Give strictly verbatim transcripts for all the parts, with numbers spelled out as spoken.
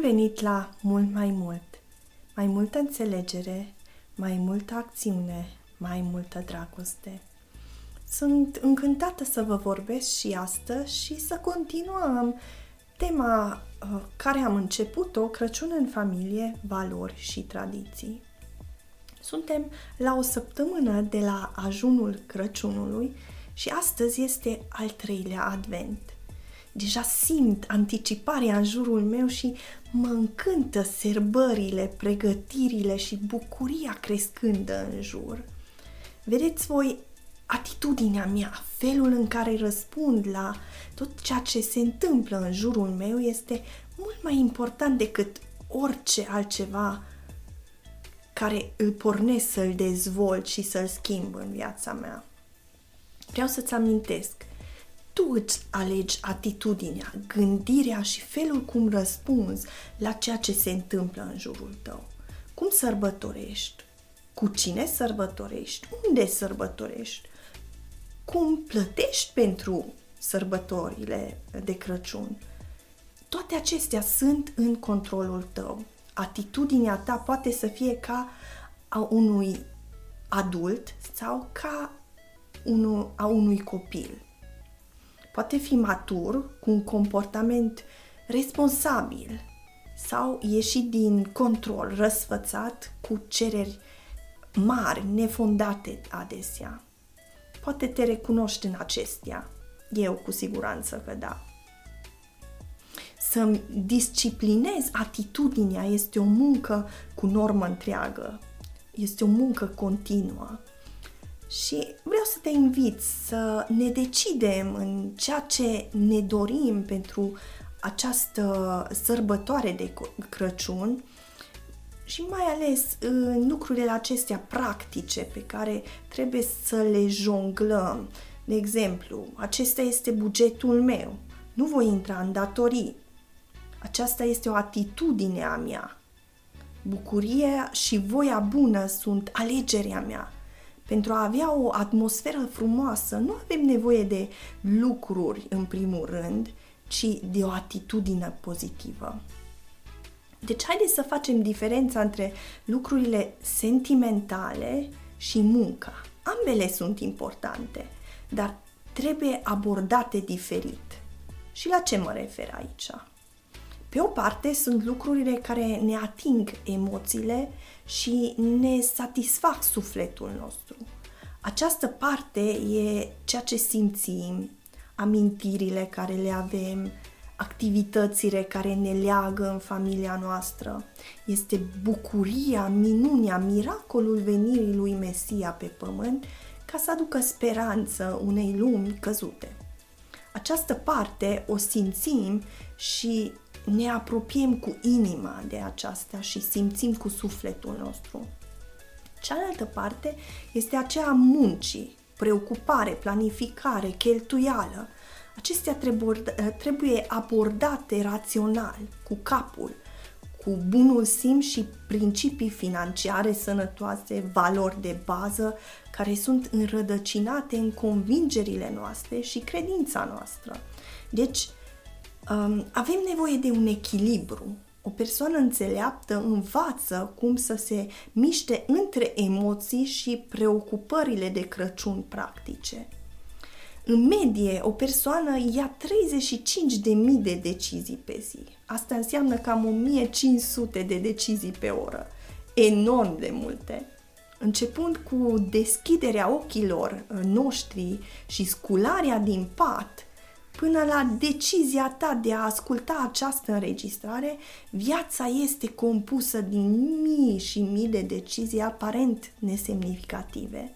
venit la Mult Mai Mult! Mai multă înțelegere, mai multă acțiune, mai multă dragoste. Sunt încântată să vă vorbesc și astăzi și să continuăm tema care am început-o, Crăciun în familie, valori și tradiții. Suntem la o săptămână de la ajunul Crăciunului și astăzi este al treilea Advent. Deja simt anticiparea în jurul meu și mă încântă serbările, pregătirile și bucuria crescândă în jur. Vedeți voi atitudinea mea, felul în care răspund la tot ceea ce se întâmplă în jurul meu este mult mai important decât orice altceva care îl pornesc să-l dezvolt și să-l schimb în viața mea. Vreau să-ți amintesc, tu îți alegi atitudinea, gândirea și felul cum răspunzi la ceea ce se întâmplă în jurul tău. Cum sărbătorești? Cu cine sărbătorești? Unde sărbătorești? Cum plătești pentru sărbătorile de Crăciun? Toate acestea sunt în controlul tău. Atitudinea ta poate să fie ca a unui adult sau ca unu, a unui copil. Poate fi matur, cu un comportament responsabil sau ieșit din control, răsfățat, cu cereri mari, nefondate adesea. Poate te recunoști în acestea. Eu cu siguranță că da. Să-mi disciplinez atitudinea este o muncă cu normă întreagă. Este o muncă continuă. Și vreau să te invit să ne decidem în ceea ce ne dorim pentru această sărbătoare de Crăciun și mai ales în lucrurile acestea practice pe care trebuie să le jonglăm. De exemplu, acesta este bugetul meu, nu voi intra în datorii. Aceasta este o atitudine a mea. Bucuria și voia bună sunt alegerea mea. Pentru a avea o atmosferă frumoasă, nu avem nevoie de lucruri în primul rând, ci de o atitudine pozitivă. Deci haideți să facem diferența între lucrurile sentimentale și munca. Ambele sunt importante, dar trebuie abordate diferit. Și la ce mă refer aici? Pe o parte sunt lucrurile care ne ating emoțiile și ne satisfac sufletul nostru. Această parte e ceea ce simțim, amintirile care le avem, activitățile care ne leagă în familia noastră. Este bucuria, minunea, miracolul venirii lui Mesia pe pământ ca să aducă speranță unei lumi căzute. Această parte o simțim și ne apropiem cu inima de aceasta și simțim cu sufletul nostru. Cealaltă parte este aceea a muncii, preocupare, planificare, cheltuială. Acestea trebuie abordate rațional, cu capul, cu bunul simț și principii financiare sănătoase, valori de bază care sunt înrădăcinate în convingerile noastre și credința noastră. Deci, avem nevoie de un echilibru. O persoană înțeleaptă învață cum să se miște între emoții și preocupările de Crăciun practice. În medie, o persoană ia treizeci și cinci de mii de decizii pe zi. Asta înseamnă cam o mie cinci sute de decizii pe oră. Enorm de multe! Începând cu deschiderea ochilor noștri și scularea din pat, până la decizia ta de a asculta această înregistrare, viața este compusă din mii și mii de decizii aparent nesemnificative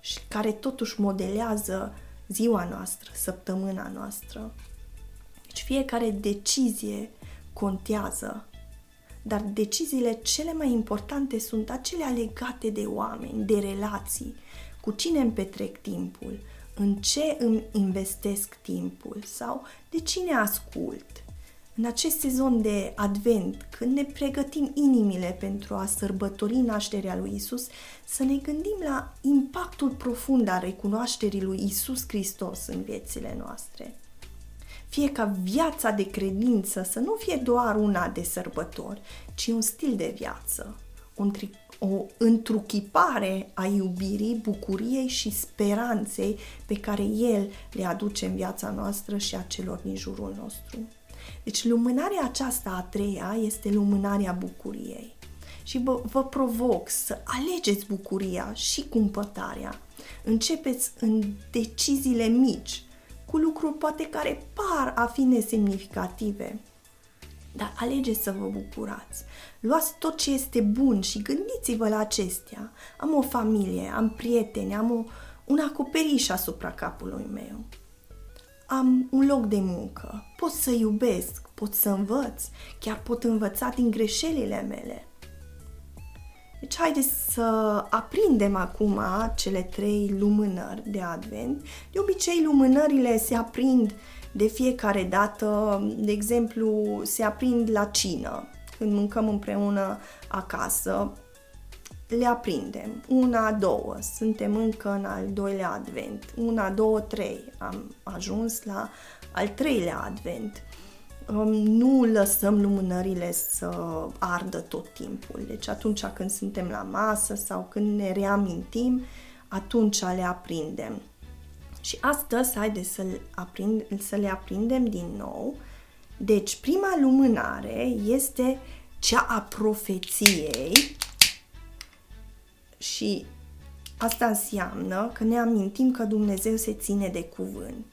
și care totuși modelează ziua noastră, săptămâna noastră. Deci fiecare decizie contează, dar deciziile cele mai importante sunt acelea legate de oameni, de relații, cu cine îmi petrec timpul, în ce îmi investesc timpul sau de cine ascult. În acest sezon de Advent, când ne pregătim inimile pentru a sărbători nașterea lui Isus, să ne gândim la impactul profund al recunoașterii lui Isus Hristos în viețile noastre. fie ca viața de credință să nu fie doar una de sărbători, ci un stil de viață, un tri- o întruchipare a iubirii, bucuriei și speranței pe care El le aduce în viața noastră și a celor din jurul nostru. Deci lumânarea aceasta a treia este lumânarea bucuriei. Și vă, vă provoc să alegeți bucuria și cumpătarea. Începeți în deciziile mici, cu lucruri poate care par a fi nesemnificative. Dar alegeți să vă bucurați. Luați tot ce este bun și gândiți-vă la acestea. Am o familie, am prieteni, am o, un acoperiș asupra capului meu. Am un loc de muncă. Pot să iubesc, pot să învăț, chiar pot învăța din greșelile mele. Deci haideți să aprindem acum cele trei lumânări de Advent. De obicei, lumânările se aprind de fiecare dată, de exemplu, se aprind la cină. Când mâncăm împreună acasă, le aprindem. Una, două, suntem încă în al doilea Advent. Una, două, trei, am ajuns la al treilea Advent. Nu lăsăm lumânările să ardă tot timpul. Deci atunci când suntem la masă sau când ne reamintim, atunci le aprindem. Și astăzi, haideți să, aprind, să le aprindem din nou. Deci prima lumânare este cea a profeției și asta înseamnă că ne amintim că Dumnezeu se ține de cuvânt.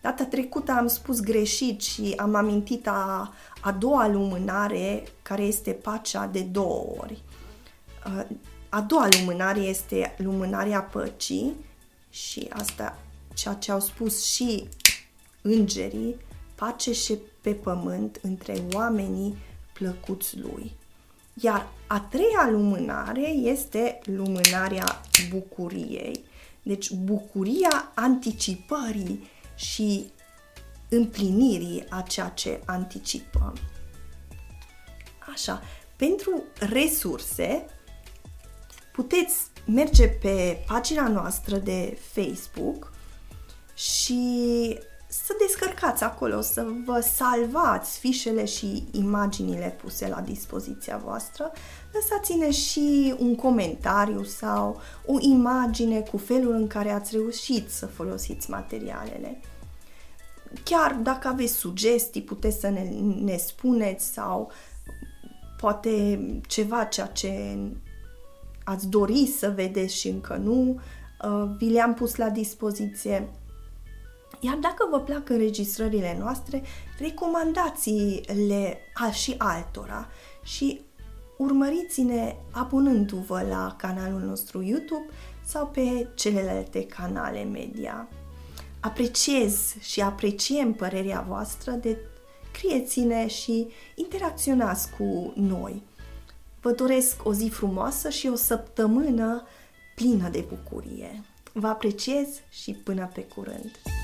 Data trecută am spus greșit și am amintit a, a doua lumânare, care este pacea de două ori. A doua lumânare este lumânarea păcii și asta, ceea ce au spus și îngerii, pace și pe pământ între oamenii plăcuți lui. Iar a treia lumânare este lumânarea bucuriei. Deci bucuria anticipării și împlinirii a ceea ce anticipăm. Așa, pentru resurse puteți merge pe pagina noastră de Facebook și să descărcați acolo, să vă salvați fișele și imaginile puse la dispoziția voastră. Lăsați-ne și un comentariu sau o imagine cu felul în care ați reușit să folosiți materialele. Chiar dacă aveți sugestii, puteți să ne, ne spuneți sau poate ceva ceea ce ați dori să vedeți și încă nu, vi le-am pus la dispoziție. Iar dacă vă plac înregistrările noastre, recomandați-le și altora și urmăriți-ne abonându-vă la canalul nostru YouTube sau pe celelalte canale media. Apreciez și apreciem părerea voastră, de scrieți-ne și interacționați cu noi. Vă doresc o zi frumoasă și o săptămână plină de bucurie. Vă apreciez și până pe curând!